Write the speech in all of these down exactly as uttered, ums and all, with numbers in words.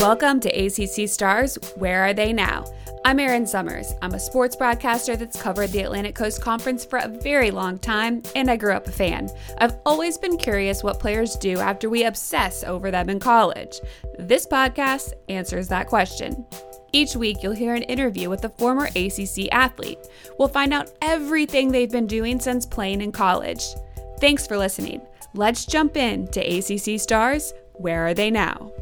Welcome to A C C Stars, Where Are They Now? I'm Erin Summers. I'm a sports broadcaster that's covered the Atlantic Coast Conference for a very long time, and I grew up a fan. I've always been curious what players do after we obsess over them in college. This podcast answers that question. Each week, you'll hear an interview with a former A C C athlete. We'll find out everything they've been doing since playing in college. Thanks for listening. Let's jump in to A C C Stars, Where Are They Now?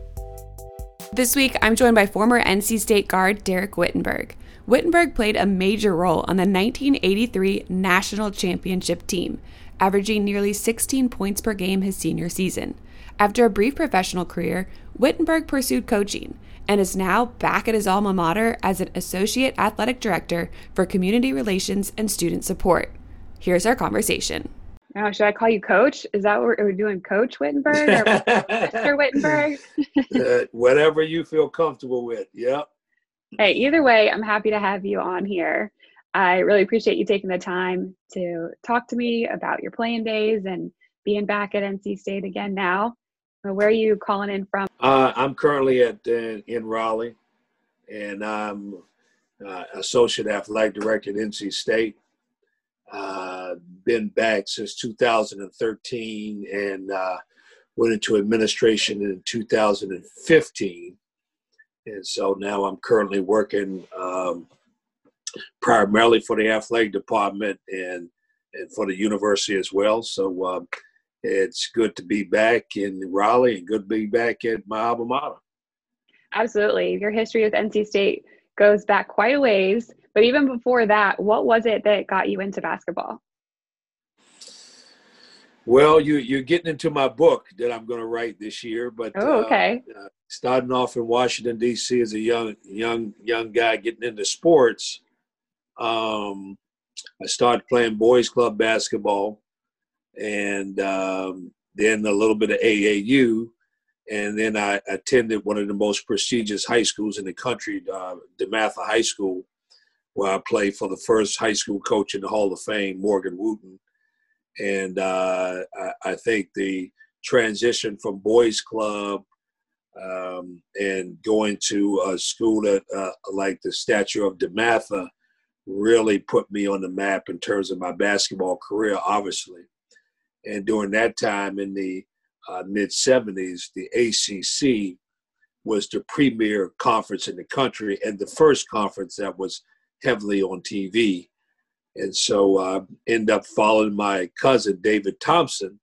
This week, I'm joined by former N C State guard Derek Wittenberg. Wittenberg played a major role on the nineteen eighty-three National Championship team, averaging nearly sixteen points per game his senior season. After a brief professional career, Wittenberg pursued coaching and is now back at his alma mater as an Associate Athletic Director for Community Relations and Student Support. Here's our conversation. Oh, should I call you Coach? Is that what we're doing, Coach Wittenberg or Mister Wittenberg? uh, whatever you feel comfortable with, yep. Hey, either way, I'm happy to have you on here. I really appreciate you taking the time to talk to me about your playing days and being back at N C State again now. Where are you calling in from? Uh, I'm currently at uh, in Raleigh, and I'm uh, Associate Athletic Director at N C State. Uh, been back since two thousand thirteen and uh, went into administration in two thousand fifteen. And so now I'm currently working um, primarily for the athletic department and, and for the university as well. So um, it's good to be back in Raleigh and good to be back at my alma mater. Absolutely. Your history with N C State goes back quite a ways. But even before that, what was it that got you into basketball? Well, you, you're getting into my book that I'm going to write this year. But oh, okay. uh, uh, starting off in Washington, D C as a young young, young guy getting into sports, um, I started playing boys club basketball and um, then a little bit of A A U. And then I attended one of the most prestigious high schools in the country, uh, DeMatha High School, where I played for the first high school coach in the Hall of Fame, Morgan Wooten. And uh, I, I think the transition from boys club um, and going to a school that, uh, like the Statue of DeMatha really put me on the map in terms of my basketball career, obviously. And during that time in the uh, mid-seventies, the A C C was the premier conference in the country and the first conference that was heavily on T V. And so I uh, end up following my cousin, David Thompson,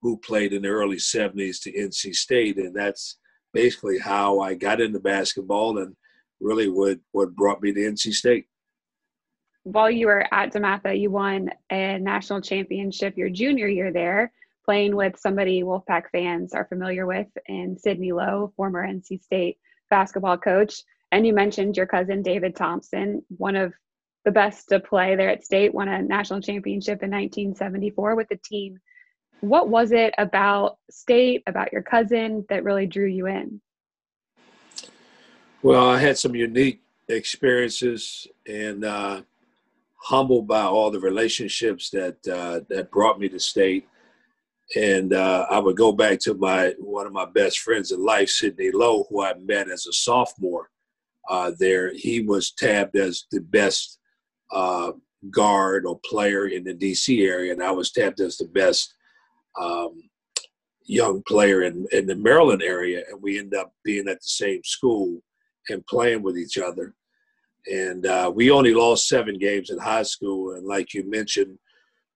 who played in the early seventies to N C State. And that's basically how I got into basketball and really what, what brought me to N C State. While you were at DeMatha, you won a national championship your junior year there, playing with somebody Wolfpack fans are familiar with, and Sidney Lowe, former N C State basketball coach. And you mentioned your cousin, David Thompson, one of the best to play there at State, won a national championship in nineteen seventy-four with the team. What was it about State, about your cousin, that really drew you in? Well, I had some unique experiences and uh, humbled by all the relationships that uh, that brought me to State. And uh, I would go back to my one of my best friends in life, Sidney Lowe, who I met as a sophomore. Uh, there, he was tabbed as the best uh, guard or player in the D C area, and I was tabbed as the best um, young player in, in the Maryland area, and we ended up being at the same school and playing with each other. And uh, we only lost seven games in high school, and like you mentioned,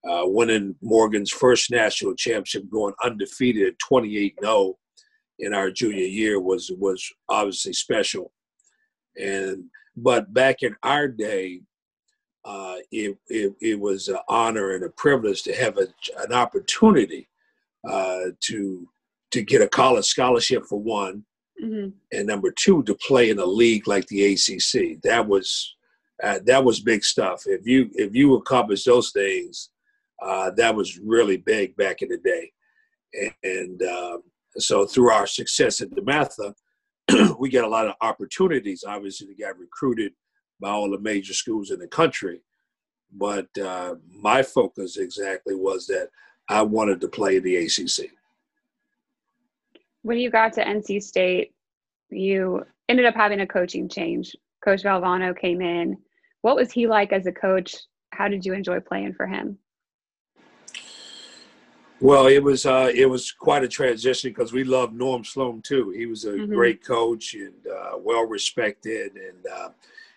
uh, winning Morgan's first national championship, going undefeated twenty-eight and oh in our junior year was was obviously special. And but back in our day, uh, it, it it was an honor and a privilege to have a, an opportunity uh, to to get a college scholarship for one, mm-hmm. and number two to play in a league like the A C C. That was uh, that was big stuff. If you if you accomplished those things, uh, that was really big back in the day. And, and um, so through our success at DeMatha, we got a lot of opportunities. Obviously, we got recruited by all the major schools in the country. But uh, my focus exactly was that I wanted to play in the A C C. When you got to N C State, you ended up having a coaching change. Coach Valvano came in. What was he like as a coach? How did you enjoy playing for him? Well, it was uh, it was quite a transition because we loved Norm Sloan too. He was a mm-hmm. great coach and uh, well respected, and uh,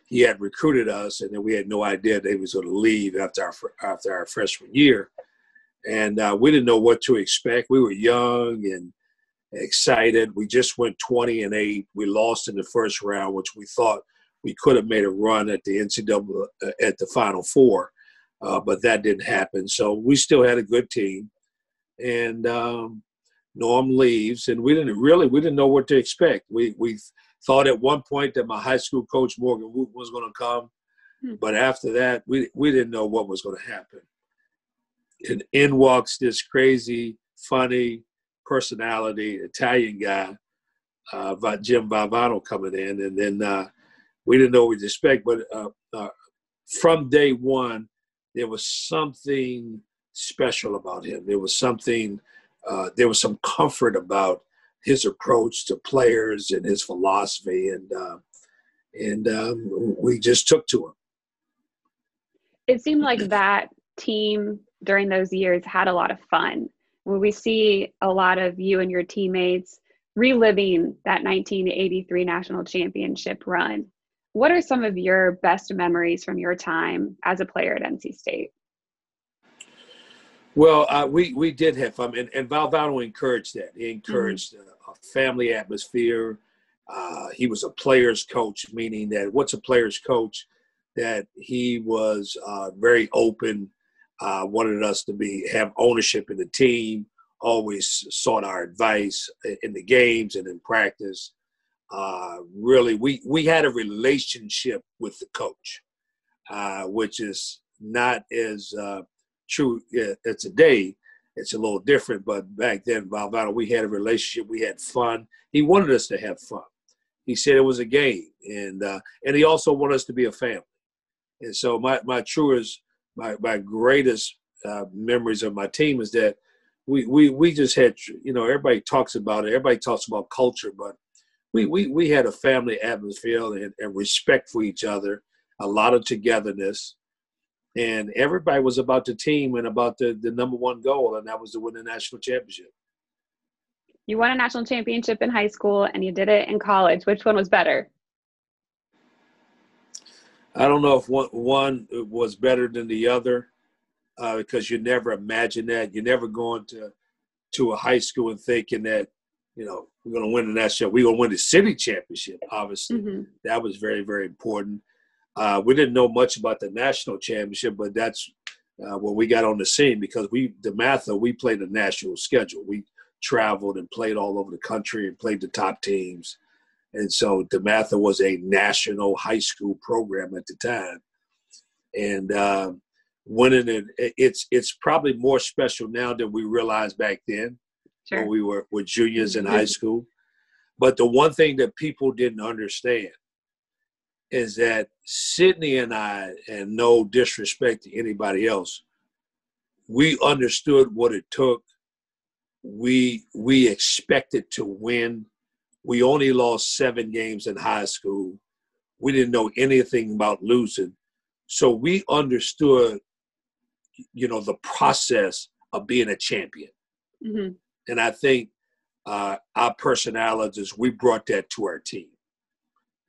he had recruited us, and then we had no idea they was going to leave after our after our freshman year, and uh, we didn't know what to expect. We were young and excited. We just went twenty and eight. We lost in the first round, which we thought we could have made a run at the N C double A uh, at the Final Four, uh, but that didn't happen. So we still had a good team. And um, Norm leaves, and we didn't really we didn't know what to expect. We we thought at one point that my high school coach Morgan Wooten was going to come, mm. but after that, we we didn't know what was going to happen. And in walks this crazy, funny personality Italian guy, uh, Jim Valvano, coming in, and then uh, we didn't know what to expect. But uh, uh, from day one, there was something special about him. There was something, uh, there was some comfort about his approach to players and his philosophy, and uh, and um, we just took to him. It seemed like that team during those years had a lot of fun. When we see a lot of you and your teammates reliving that nineteen eighty-three national championship run, what are some of your best memories from your time as a player at N C State? Well, uh, we, we did have fun, and, and Valvano encouraged that. He encouraged mm-hmm. a, a family atmosphere. Uh, he was a player's coach, meaning that what's a player's coach? That he was uh, very open, uh, wanted us to be have ownership in the team, always sought our advice in the games and in practice. Uh, really, we, we had a relationship with the coach, uh, which is not as uh, – true, yeah, today it's a little different, but back then, Valvano, we had a relationship. We had fun. He wanted us to have fun. He said it was a game, and uh, and he also wanted us to be a family. And so my my truest, my my greatest uh, memories of my team is that we we we just had, you know, everybody talks about it. Everybody talks about culture, but we we we had a family atmosphere and, and respect for each other, a lot of togetherness. And everybody was about the team and about the, the number one goal, and that was to win the national championship. You won a national championship in high school, and you did it in college. Which one was better? I don't know if one, one was better than the other, uh, because you never imagine that. You're never going to to a high school and thinking that, you know, we're going to win the national. We're going to win the city championship, obviously. Mm-hmm. That was very, very important. Uh, we didn't know much about the national championship, but that's uh, when we got on the scene, because we, DeMatha, we played a national schedule. We traveled and played all over the country and played the top teams. And so DeMatha was a national high school program at the time. And uh, winning it, it's it's probably more special now than we realized back then, sure, when we were, were juniors in high school. But the one thing that people didn't understand is that Sidney and I, and no disrespect to anybody else, we understood what it took. We we expected to win. We only lost seven games in high school. We didn't know anything about losing. So we understood, you know, the process of being a champion. Mm-hmm. And I think uh, our personalities, we brought that to our team.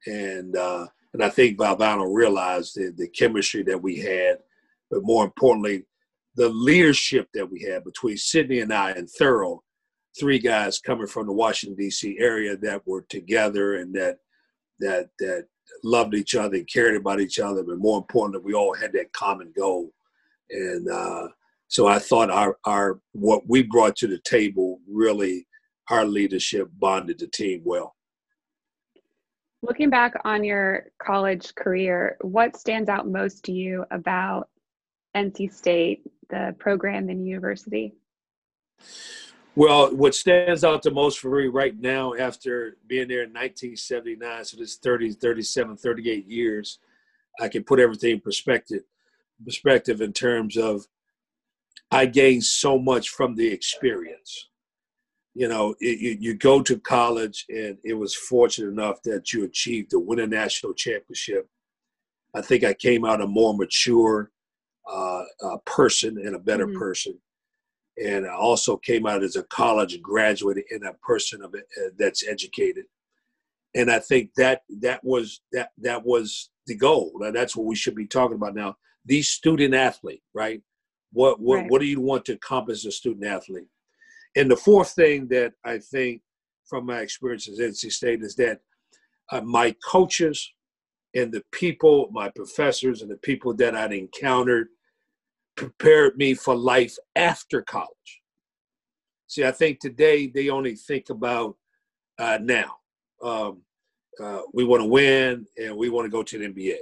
And uh, And I think Valvano realized the, the chemistry that we had, but more importantly, the leadership that we had between Sidney and I and Thurl, three guys coming from the Washington, D C area that were together and that that that loved each other and cared about each other, but more importantly, we all had that common goal. And uh, so I thought our, our what we brought to the table, really, our leadership bonded the team well. Looking back on your college career, what stands out most to you about N C State, the program and university? Well, what stands out the most for me right now, after being there in nineteen seventy-nine, so this thirty, thirty-seven, thirty-eight years, I can put everything in perspective, perspective in terms of I gained so much from the experience. you know, it, you, you go to college, and it was fortunate enough that you achieved to win a national championship. I think I came out a more mature uh, uh, person and a better mm-hmm. person. And I also came out as a college graduate and a person of uh, that's educated. And I think that that was that that was the goal. Now, that's what we should be talking about now. The student athlete, right? What what right. what do you want to accomplish as a student athlete? And the fourth thing that I think from my experience at N C State is that uh, my coaches and the people, my professors and the people that I'd encountered prepared me for life after college. See, I think today they only think about uh, now. Um, uh, we want to win and we want to go to the N B A.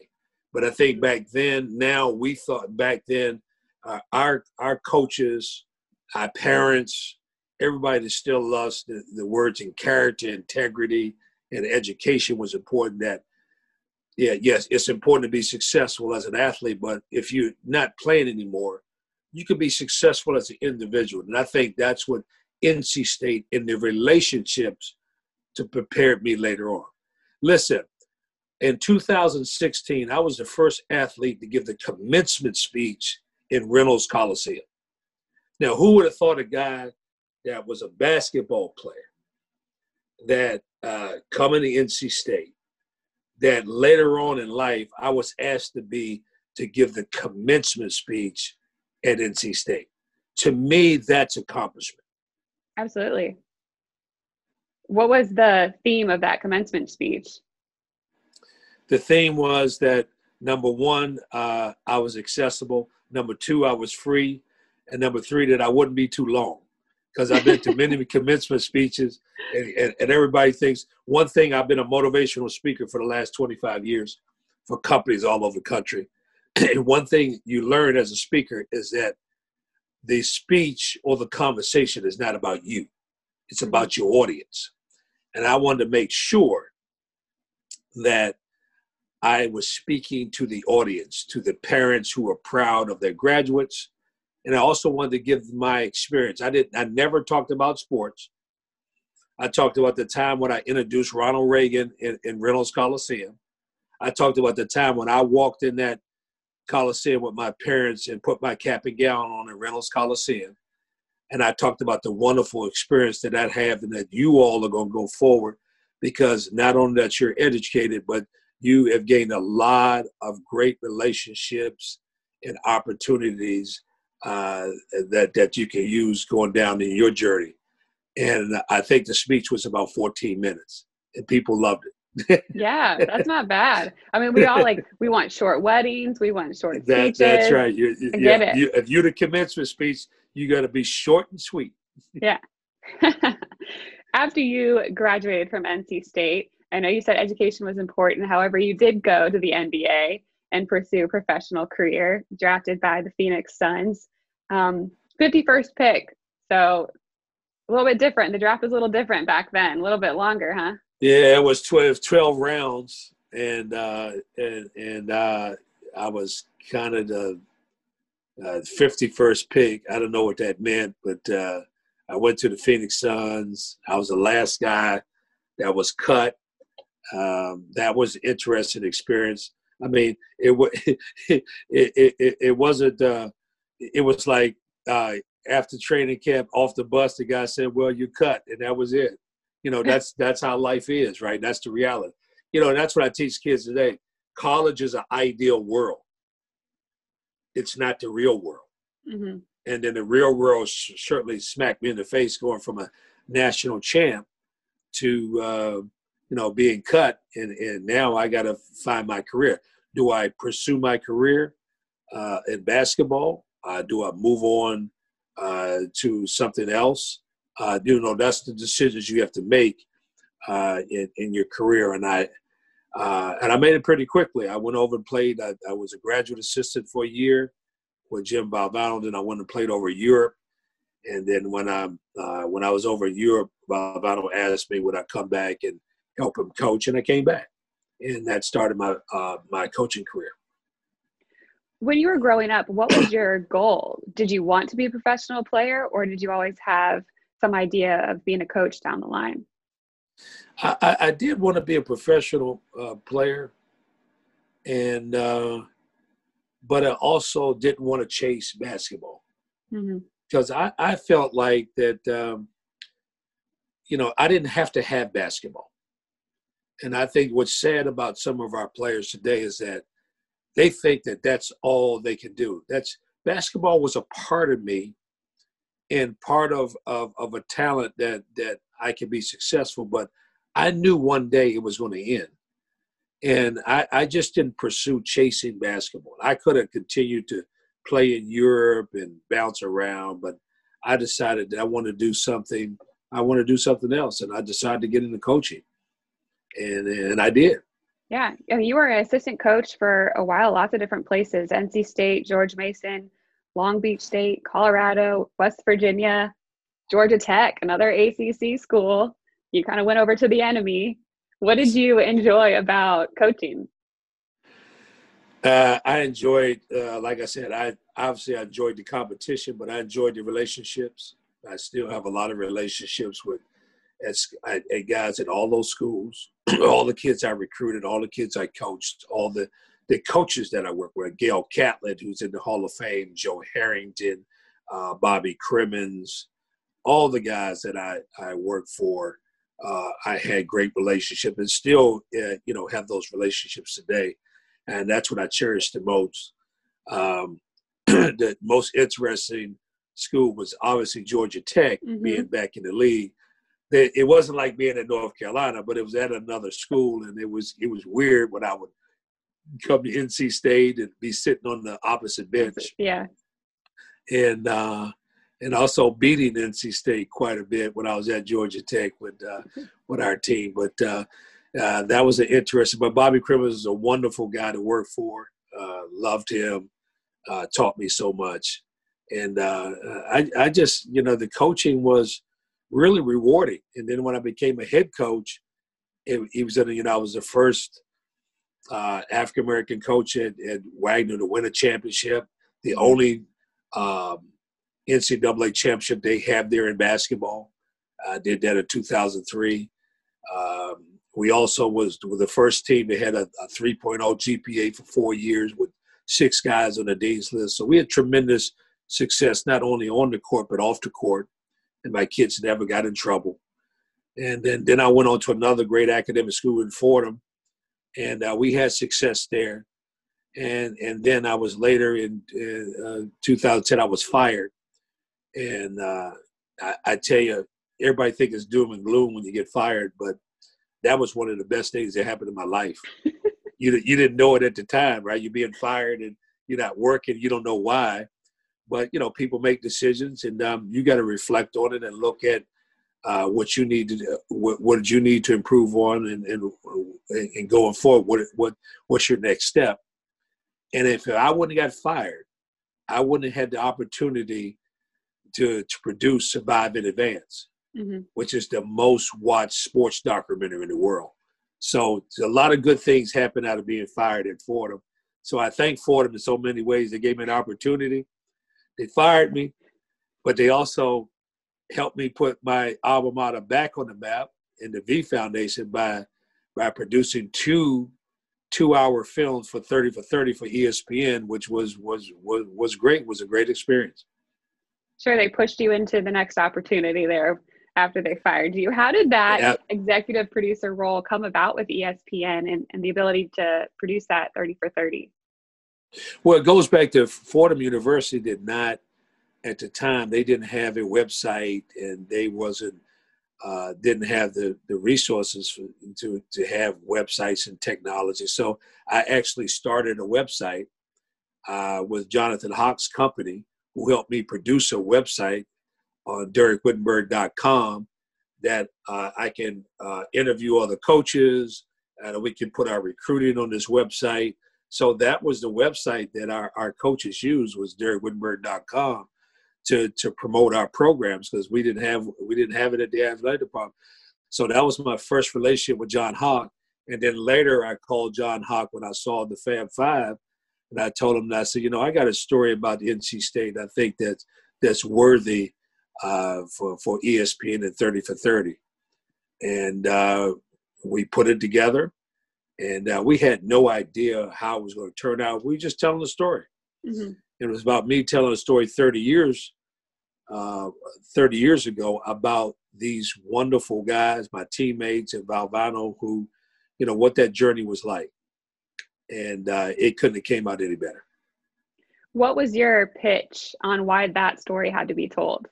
But I think back then, now we thought back then, uh, our our coaches, our parents, everybody that still loves the, the words in character, integrity, and education was important. That, yeah, yes, it's important to be successful as an athlete, but if you're not playing anymore, you can be successful as an individual. And I think that's what N C State and their relationships to prepare me later on. Listen, in two thousand sixteen, I was the first athlete to give the commencement speech in Reynolds Coliseum. Now, who would have thought a guy that was a basketball player that uh, coming to N C State, that later on in life, I was asked to be, to give the commencement speech at N C State. To me, that's accomplishment. Absolutely. What was the theme of that commencement speech? The theme was that, number one, uh, I was accessible. Number two, I was free. And number three, that I wouldn't be too long. Because I've been to many commencement speeches, and, and, and everybody thinks, one thing, I've been a motivational speaker for the last twenty-five years for companies all over the country. And one thing you learn as a speaker is that the speech or the conversation is not about you. It's about your audience. And I wanted to make sure that I was speaking to the audience, to the parents who are proud of their graduates. And I also wanted to give my experience. I didn't, I never talked about sports. I talked about the time when I introduced Ronald Reagan in, in Reynolds Coliseum. I talked about the time when I walked in that Coliseum with my parents and put my cap and gown on in Reynolds Coliseum. And I talked about the wonderful experience that I have and that you all are going to go forward, because not only that you're educated, but you have gained a lot of great relationships and opportunities uh, that, that you can use going down in your journey. And I think the speech was about fourteen minutes, and people loved it. Yeah, that's not bad. I mean, we all like, we want short weddings. We want short speeches. That, that's right. You, you, yeah, get it. You, if you're the commencement speech, you got to be short and sweet. Yeah. After you graduated from N C State, I know you said education was important. However, you did go to the N B A and pursue a professional career, drafted by the Phoenix Suns. Um, fifty-first pick, so a little bit different. The draft was a little different back then, a little bit longer, huh? Yeah, it was twelve, twelve rounds, and uh, and, and uh, I was kind of the uh, fifty-first pick. I don't know what that meant, but uh, I went to the Phoenix Suns. I was the last guy that was cut. Um, that was an interesting experience. I mean, it w- it, it, it it wasn't. Uh, it was like uh, after training camp, off the bus, the guy said, "Well, you cut," and that was it. You know, that's that's how life is, right? That's the reality. You know, and that's what I teach kids today. College is an ideal world. It's not the real world. Mm-hmm. And then the real world sh- certainly smacked me in the face, going from a national champ to uh, you know, being cut, and, and now I got to find my career. Do I pursue my career uh, in basketball? Uh, do I move on uh, to something else? Uh, you know, that's the decisions you have to make uh, in, in your career. And I uh, and I made it pretty quickly. I went over and played. I, I was a graduate assistant for a year with Jim Valvano. Then I went and played over Europe. And then when I uh, when I was over in Europe, Valvano asked me would I come back and help him coach, and I came back, and that started my uh, my coaching career. When you were growing up, what was your goal? Did you want to be a professional player, or did you always have some idea of being a coach down the line? I, I did want to be a professional uh, player, and uh, but I also didn't want to chase basketball, because mm-hmm. I, I felt like that, um, you know, I didn't have to have basketball. And I think what's sad about some of our players today is that they think that that's all they can do. That's basketball was a part of me, and part of, of, of a talent that, that I could be successful, but I knew one day it was going to end. And I, I just didn't pursue chasing basketball. I could have continued to play in Europe and bounce around, but I decided that I want to do something. I want to do something else. And I decided to get into coaching, and, and I did. Yeah. You were an assistant coach for a while, lots of different places, N C State, George Mason, Long Beach State, Colorado, West Virginia, Georgia Tech, another A C C school. You kind of went over to the enemy. What did you enjoy about coaching? Uh, I enjoyed, uh, like I said, I obviously I enjoyed the competition, but I enjoyed the relationships. I still have a lot of relationships with as, I, as guys at all those schools, all the kids I recruited, all the kids I coached, all the The coaches that I work with, Gail Catlett, who's in the Hall of Fame, Joe Harrington, uh, Bobby Crimmins, all the guys that I, I work for, uh, I had great relationships, and still, uh, you know, have those relationships today. And that's what I cherish the most. Um, the most interesting school was obviously Georgia Tech, mm-hmm. being back in the league. They, it wasn't like being in North Carolina, but it was at another school, and it was it was weird when I would come to N C State and be sitting on the opposite bench. Yeah. And uh, and also beating N C State quite a bit when I was at Georgia Tech with uh, with our team. But uh, uh, that was an interesting. But Bobby Crimmins is a wonderful guy to work for. Uh, loved him. Uh, taught me so much. And uh, I, I just, you know, the coaching was really rewarding. And then when I became a head coach, it, it was, you know, I was the first Uh, African-American coach at, at Wagner to win a championship, the only um, N C double A championship they have there in basketball. I did that in two thousand three. Um, we also was the first team that had a, a three point oh G P A for four years with six guys on the dean's list. So we had tremendous success, not only on the court, but off the court. And my kids never got in trouble. And then, then I went on to another great academic school in Fordham, and uh, we had success there. And and then I was later in uh, two thousand ten, I was fired. And uh, I, I tell you, everybody thinks it's doom and gloom when you get fired, but that was one of the best things that happened in my life. you, you didn't know it at the time, right? You're being fired and you're not working. You don't know why. But, you know, people make decisions, and um, you got to reflect on it and look at Uh, what you need to do, what, what did you need to improve on, and and, and going forward, what what what's your next step? And if I wouldn't have got fired, I wouldn't have had the opportunity to to produce Survive in Advance, mm-hmm. which is the most watched sports documentary in the world. So a lot of good things happened out of being fired at Fordham. So I thank Fordham in so many ways. They gave me an opportunity. They fired me, but they also helped me put my alma mater back on the map in the V Foundation by by producing two two-hour films for thirty for thirty for E S P N, which was was was was great. Was a great experience. Sure, they pushed you into the next opportunity there after they fired you. How did that yeah. executive producer role come about with E S P N and, and the ability to produce that thirty for thirty? Well, it goes back to Fordham University did not. At the time, they didn't have a website, and they wasn't uh, didn't have the, the resources for, to to have websites and technology. So I actually started a website uh, with Jonathan Hawk's company, who helped me produce a website on Derek Wittenberg dot com that uh, I can uh, interview other coaches, and we can put our recruiting on this website. So that was the website that our, our coaches used, was Derek Wittenberg dot com. To, to promote our programs, because we didn't have we didn't have it at the athletic department. So that was my first relationship with John Hawk. And then later I called John Hawk when I saw the Fab Five, and I told him, that I said, you know, I got a story about N C State I think that's that's worthy uh, for, for E S P N and thirty for thirty. And uh, we put it together, and uh, we had no idea how it was going to turn out. We were just telling the story. Mm-hmm. It was about me telling a story thirty years, uh, thirty years ago about these wonderful guys, my teammates at Valvano, who, you know, what that journey was like. And uh, it couldn't have came out any better. What was your pitch on why that story had to be told?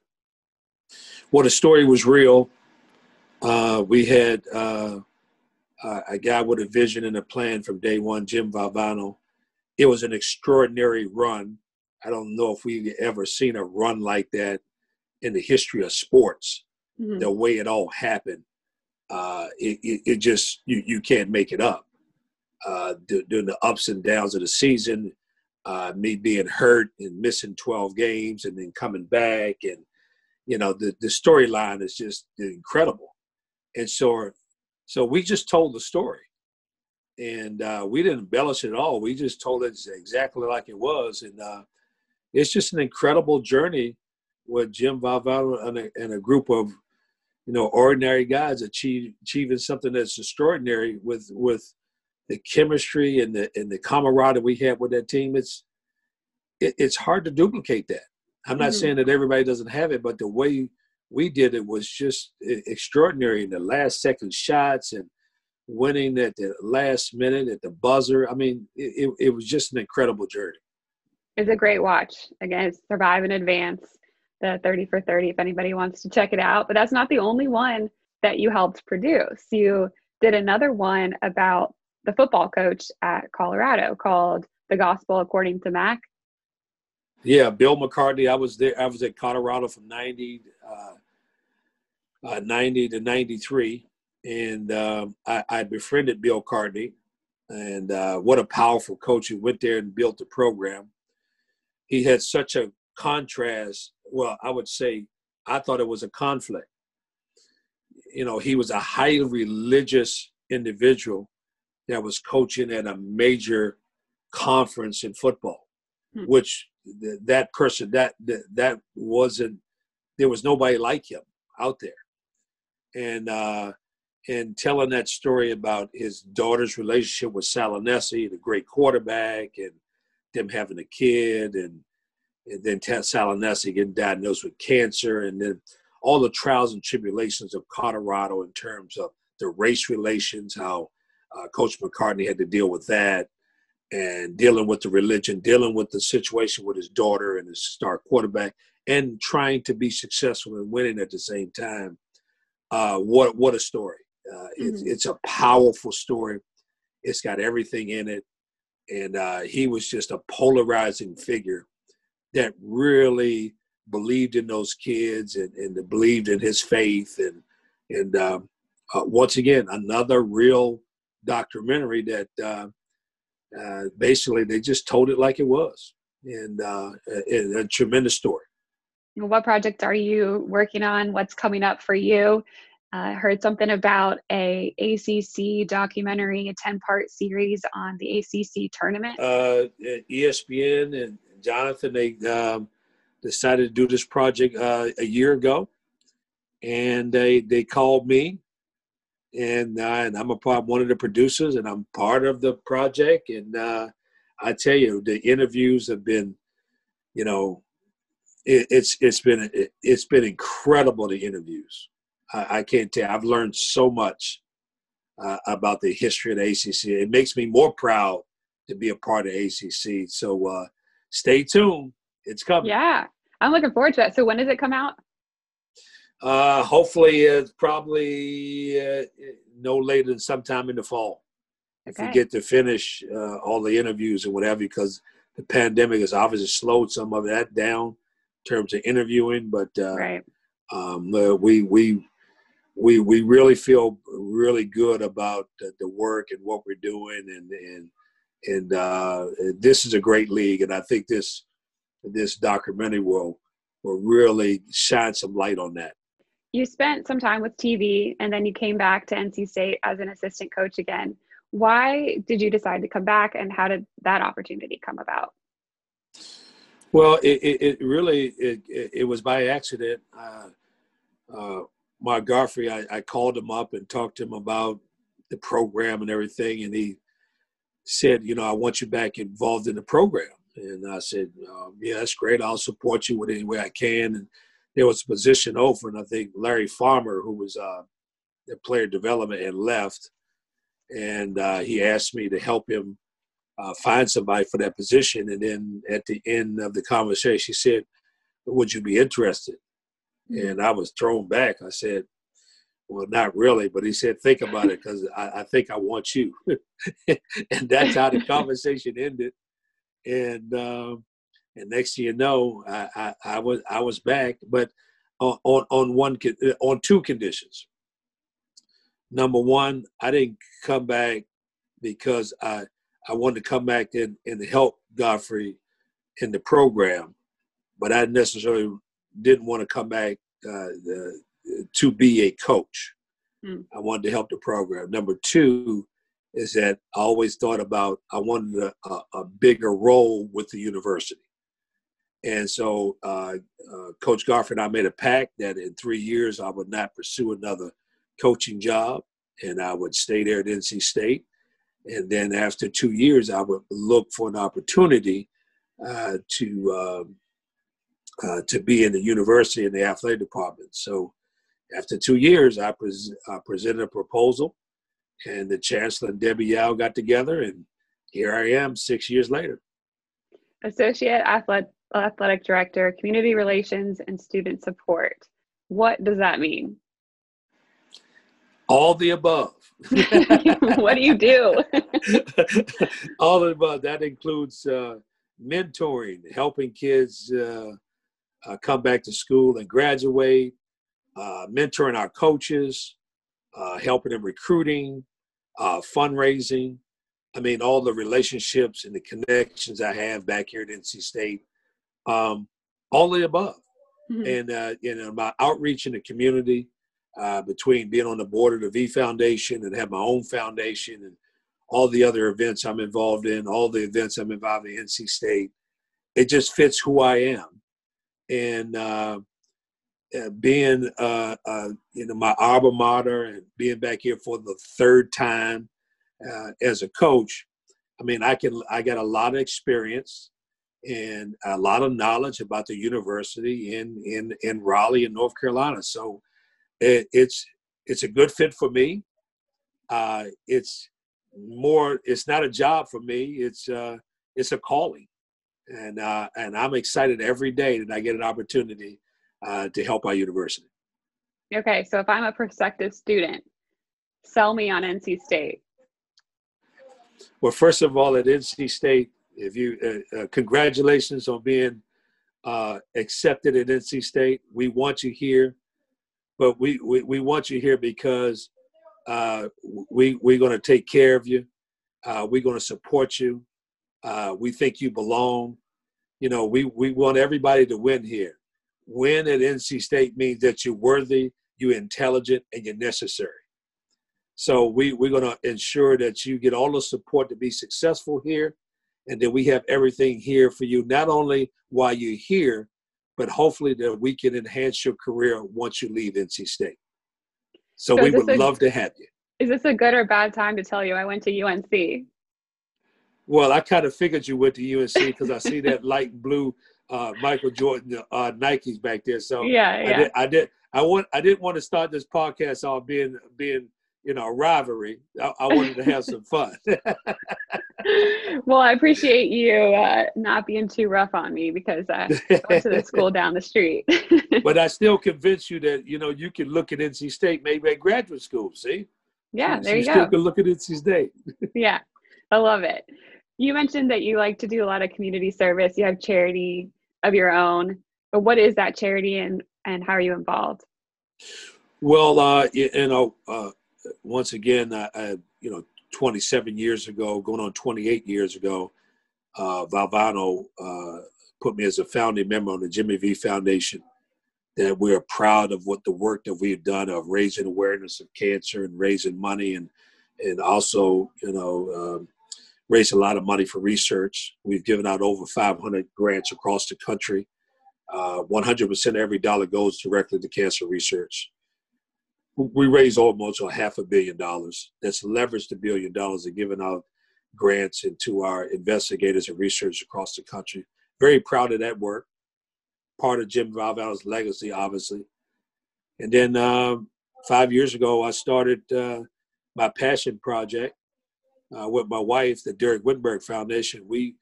Well, the story was real. Uh, we had uh, a guy with a vision and a plan from day one, Jim Valvano. It was an extraordinary run. I don't know if we've ever seen a run like that in the history of sports, mm-hmm. the way it all happened. Uh, it, it, it just, you, you can't make it up. Uh, during the ups and downs of the season, uh, me being hurt and missing twelve games and then coming back. And, you know, the, the storyline is just incredible. And so, so we just told the story. And uh, we didn't embellish it at all. We just told it exactly like it was. And uh, it's just an incredible journey where Jim Valvano and a, and a group of, you know, ordinary guys achieve, achieving something that's extraordinary with with the chemistry and the and the camaraderie we had with that team. It's it, it's hard to duplicate that. I'm not mm-hmm. saying that everybody doesn't have it, but the way we did it was just extraordinary. In the last second shots and winning at the last minute at the buzzer. I mean, it, it was just an incredible journey. It's a great watch. Again, it's Survive in Advance, the thirty for thirty, if anybody wants to check it out. But that's not the only one that you helped produce. You did another one about the football coach at Colorado called The Gospel According to Mac. Yeah, Bill McCartney. I was there. I was at Colorado from ninety, uh, uh, ninety to ninety-three. And um, I, I befriended Bill McCartney, and uh, what a powerful coach who went there and built the program. He had such a contrast. Well, I would say I thought it was a conflict. You know, he was a highly religious individual that was coaching at a major conference in football, hmm. which th- that person, that, that that wasn't, there was nobody like him out there. And, uh, and telling that story about his daughter's relationship with Salinesi, the great quarterback, and them having a kid, and, and then Salinesi getting diagnosed with cancer, and then all the trials and tribulations of Colorado in terms of the race relations, how uh, Coach McCartney had to deal with that, and dealing with the religion, dealing with the situation with his daughter and his star quarterback, and trying to be successful and winning at the same time. Uh, what what a story. Uh, it's, it's a powerful story. It's got everything in it. And uh, he was just a polarizing figure that really believed in those kids and, and believed in his faith. And and um, uh, once again, another real documentary that uh, uh, basically they just told it like it was. And uh, a, a tremendous story. What project are you working on? What's coming up for you? I uh, heard something about a ACC documentary, a ten-part series on the A C C tournament. Uh, E S P N and Jonathan, they um, decided to do this project uh, a year ago, and they they called me, and, uh, and I'm a part, one of the producers, and I'm part of the project. And uh, I tell you, the interviews have been, you know, it, it's it's been it, it's been incredible. The interviews. I can't tell. I've learned so much uh, about the history of the A C C. It makes me more proud to be a part of A C C. So uh, stay tuned. It's coming. Yeah. I'm looking forward to that. So when does it come out? Uh, hopefully it's probably uh, no later than sometime in the fall. If okay. we get to finish uh, all the interviews and whatever, because the pandemic has obviously slowed some of that down in terms of interviewing. But uh, right. um, uh, we, we, We we really feel really good about the, the work and what we're doing, and and and uh, this is a great league, and I think this this documentary will will really shine some light on that. You spent some time with T V, and then you came back to N C State as an assistant coach again. Why did you decide to come back, and how did that opportunity come about? Well, it, it, it really, it, it, it was by accident. Uh, uh, Mark Garfrey, I, I called him up and talked to him about the program and everything. And he said, you know, I want you back involved in the program. And I said, um, yeah, that's great. I'll support you with any way I can. And there was a position open. I think Larry Farmer, who was uh, the player development and left, and uh, he asked me to help him uh, find somebody for that position. And then at the end of the conversation, he said, would you be interested? Mm-hmm. And I was thrown back. I said, well, not really. But he said, think about it, because I, I think I want you. And that's how the conversation ended. And uh, and next thing you know, I, I, I was I was back, but on on one on two conditions. Number one, I didn't come back because I I wanted to come back and, and help Godfrey in the program, but I necessarily didn't want to come back uh, the, to be a coach. Mm. I wanted to help the program. Number two is that I always thought about I wanted a, a, a bigger role with the university. And so uh, uh, Coach Garford and I made a pact that in three years I would not pursue another coaching job, and I would stay there at N C State. And then after two years, I would look for an opportunity uh, to uh, uh, to be in the university in the athletic department. So after two years, I, pres- I presented a proposal. And the chancellor and Debbie Yow got together, and here I am six years later. Associate Athletic, athletic Director, Community Relations and Student Support. What does that mean? All the above. What do you do? All the above. That includes uh, mentoring, helping kids uh, uh, come back to school and graduate, uh, mentoring our coaches, uh, helping them recruiting, Uh, fundraising. I mean, all the relationships and the connections I have back here at N C State, um, all the above. Mm-hmm. And, uh, you know, my outreach in the community uh, between being on the board of the V Foundation and have my own foundation and all the other events I'm involved in, all the events I'm involved in N C State, it just fits who I am. And, uh, Uh, being, uh, uh, you know, my alma mater and being back here for the third time uh, as a coach, I mean, I can, I got a lot of experience and a lot of knowledge about the university in in, in Raleigh in North Carolina. So it, it's it's a good fit for me. Uh, it's more, it's not a job for me. It's uh, it's a calling, and uh, and I'm excited every day that I get an opportunity Uh, to help our university. Okay, so if I'm a prospective student, sell me on N C State. Well, first of all, at N C State, if you uh, uh, congratulations on being uh, accepted at N C State. We want you here, but we we, we want you here because uh, we we're going to take care of you. Uh, we're going to support you. Uh, we think you belong. You know, we we want everybody to win here. Win at N C State means that you're worthy, you're intelligent, and you're necessary. So we, we're going to ensure that you get all the support to be successful here, and that we have everything here for you, not only while you're here, but hopefully that we can enhance your career once you leave N C State. So, so we would a, love to have you. Is this a good or bad time to tell you I went to U N C? Well, I kind of figured you went to U N C because I see that light blue Uh, Michael Jordan uh, Nikes back there, so yeah, yeah. I did. I did. I want. I didn't want to start this podcast all being being you know a rivalry. I, I wanted to have some fun. Well, I appreciate you uh, not being too rough on me because I went to the school down the street. But I still convince you that you know you can look at N C State maybe at graduate school. See? Yeah, there you, you go. You still can look at N C State. Yeah, I love it. You mentioned that you like to do a lot of community service. You have charity of your own, but what is that charity and, and how are you involved? Well, uh, you know, uh, once again, I, I, you know, twenty-seven years ago, going on twenty-eight years ago, uh, Valvano uh, put me as a founding member on the Jimmy V Foundation, that we're proud of what the work that we've done of raising awareness of cancer and raising money and, and also, you know, um, raised a lot of money for research. We've given out over five hundred grants across the country. Uh, one hundred percent of every dollar goes directly to cancer research. We raise almost a half a billion dollars. That's leveraged the billion dollars and given out grants into our investigators and researchers across the country. Very proud of that work. Part of Jim Valvano's legacy, obviously. And then uh, five years ago, I started uh, my passion project uh, with my wife, the Derek Wittenberg Foundation. We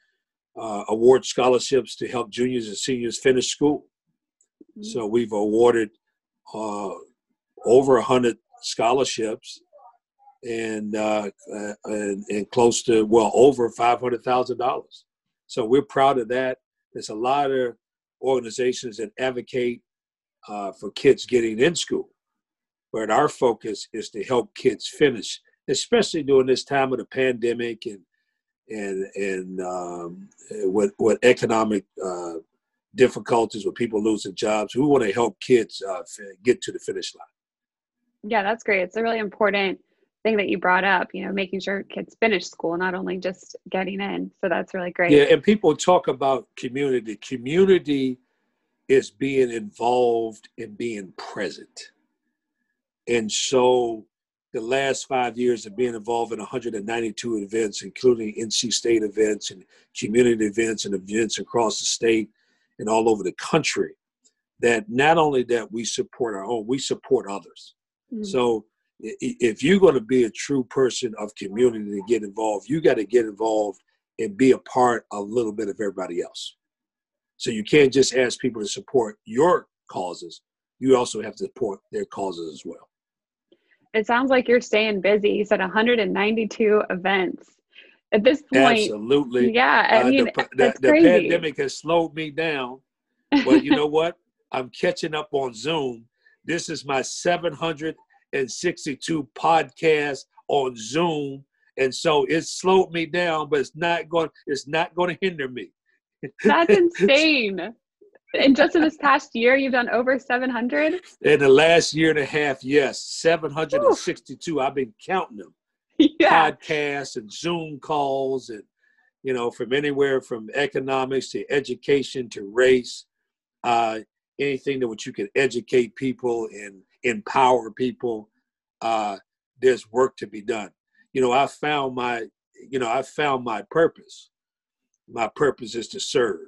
uh, award scholarships to help juniors and seniors finish school. Mm-hmm. So we've awarded uh, over one hundred scholarships and, uh, and, and close to, well, over five hundred thousand dollars. So we're proud of that. There's a lot of organizations that advocate uh, for kids getting in school, but our focus is to help kids finish, especially during this time of the pandemic and and and um, with with economic uh, difficulties, with people losing jobs. We want to help kids uh, get to the finish line. Yeah, that's great. It's a really important thing that you brought up. You know, making sure kids finish school, not only just getting in. So that's really great. Yeah, and people talk about community. Community is being involved and being present. And so the last five years of being involved in one hundred ninety-two events, including N C State events and community events and events across the state and all over the country, that not only that we support our own, we support others. Mm-hmm. So if you're going to be a true person of community to get involved, you got to get involved and be a part a little bit of everybody else. So you can't just ask people to support your causes. You also have to support their causes as well. It sounds like you're staying busy. You said one hundred ninety-two events at this point. Absolutely. Yeah. I uh, mean, the, that's the, crazy. The pandemic has slowed me down, but you know what? I'm catching up on Zoom. This is my seven hundred sixty-two podcasts on Zoom. And so it slowed me down, but it's not going, it's not going to hinder me. That's insane. And just in this past year, you've done over seven hundred? In the last year and a half, yes, seven hundred sixty-two. Ooh. I've been counting them. Yeah. Podcasts and Zoom calls and, you know, from anywhere from economics to education to race, uh, anything that which you can educate people and empower people, uh, there's work to be done. You know, I found my, you know, I found my purpose. My purpose is to serve.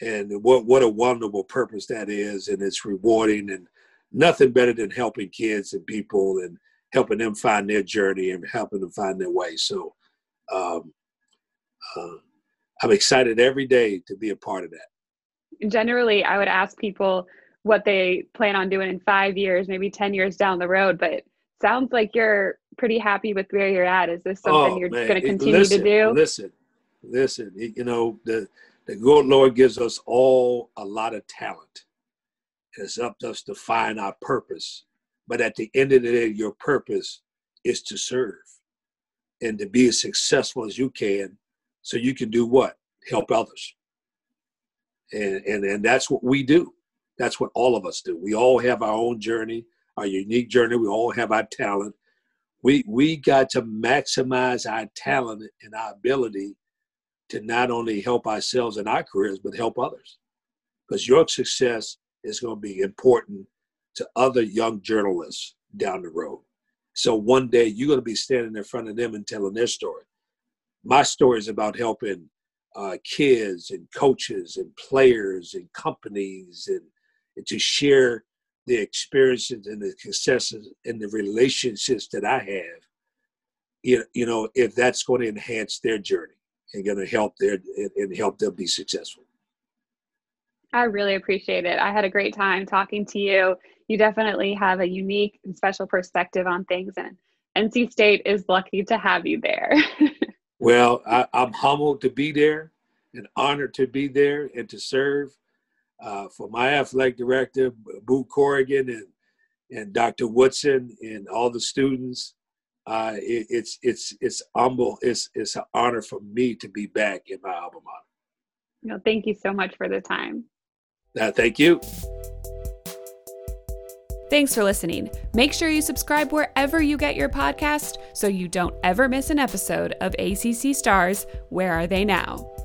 And what what a wonderful purpose that is, and it's rewarding, and nothing better than helping kids and people and helping them find their journey and helping them find their way. So um, uh, I'm excited every day to be a part of that. Generally, I would ask people what they plan on doing in five years, maybe ten years down the road, but it sounds like you're pretty happy with where you're at. Is this something oh, you're going to continue listen, to do? Listen, listen, you know, the The good Lord gives us all a lot of talent. It's up to us to find our purpose. But at the end of the day, your purpose is to serve and to be as successful as you can so you can do what? Help others. And, and, and that's what we do. That's what all of us do. We all have our own journey, our unique journey. We all have our talent. We, we got to maximize our talent and our ability to not only help ourselves in our careers, but help others. Because your success is going to be important to other young journalists down the road. So one day you're going to be standing in front of them and telling their story. My story is about helping uh, kids and coaches and players and companies and, and to share the experiences and the successes and the relationships that I have, you, you know, if that's going to enhance their journey and going to help their and help them be successful. I really appreciate it. I had a great time talking to you. You definitely have a unique and special perspective on things, and N C State is lucky to have you there. Well, I, I'm humbled to be there and honored to be there and to serve uh, for my athletic director, Boo Corrigan, and and Doctor Woodson and all the students. Uh, it, it's it's it's humble. It's it's an honor for me to be back in my alma mater. No, thank you so much for the time. Uh, thank you. Thanks for listening. Make sure you subscribe wherever you get your podcast so you don't ever miss an episode of A C C Stars, Where Are They Now?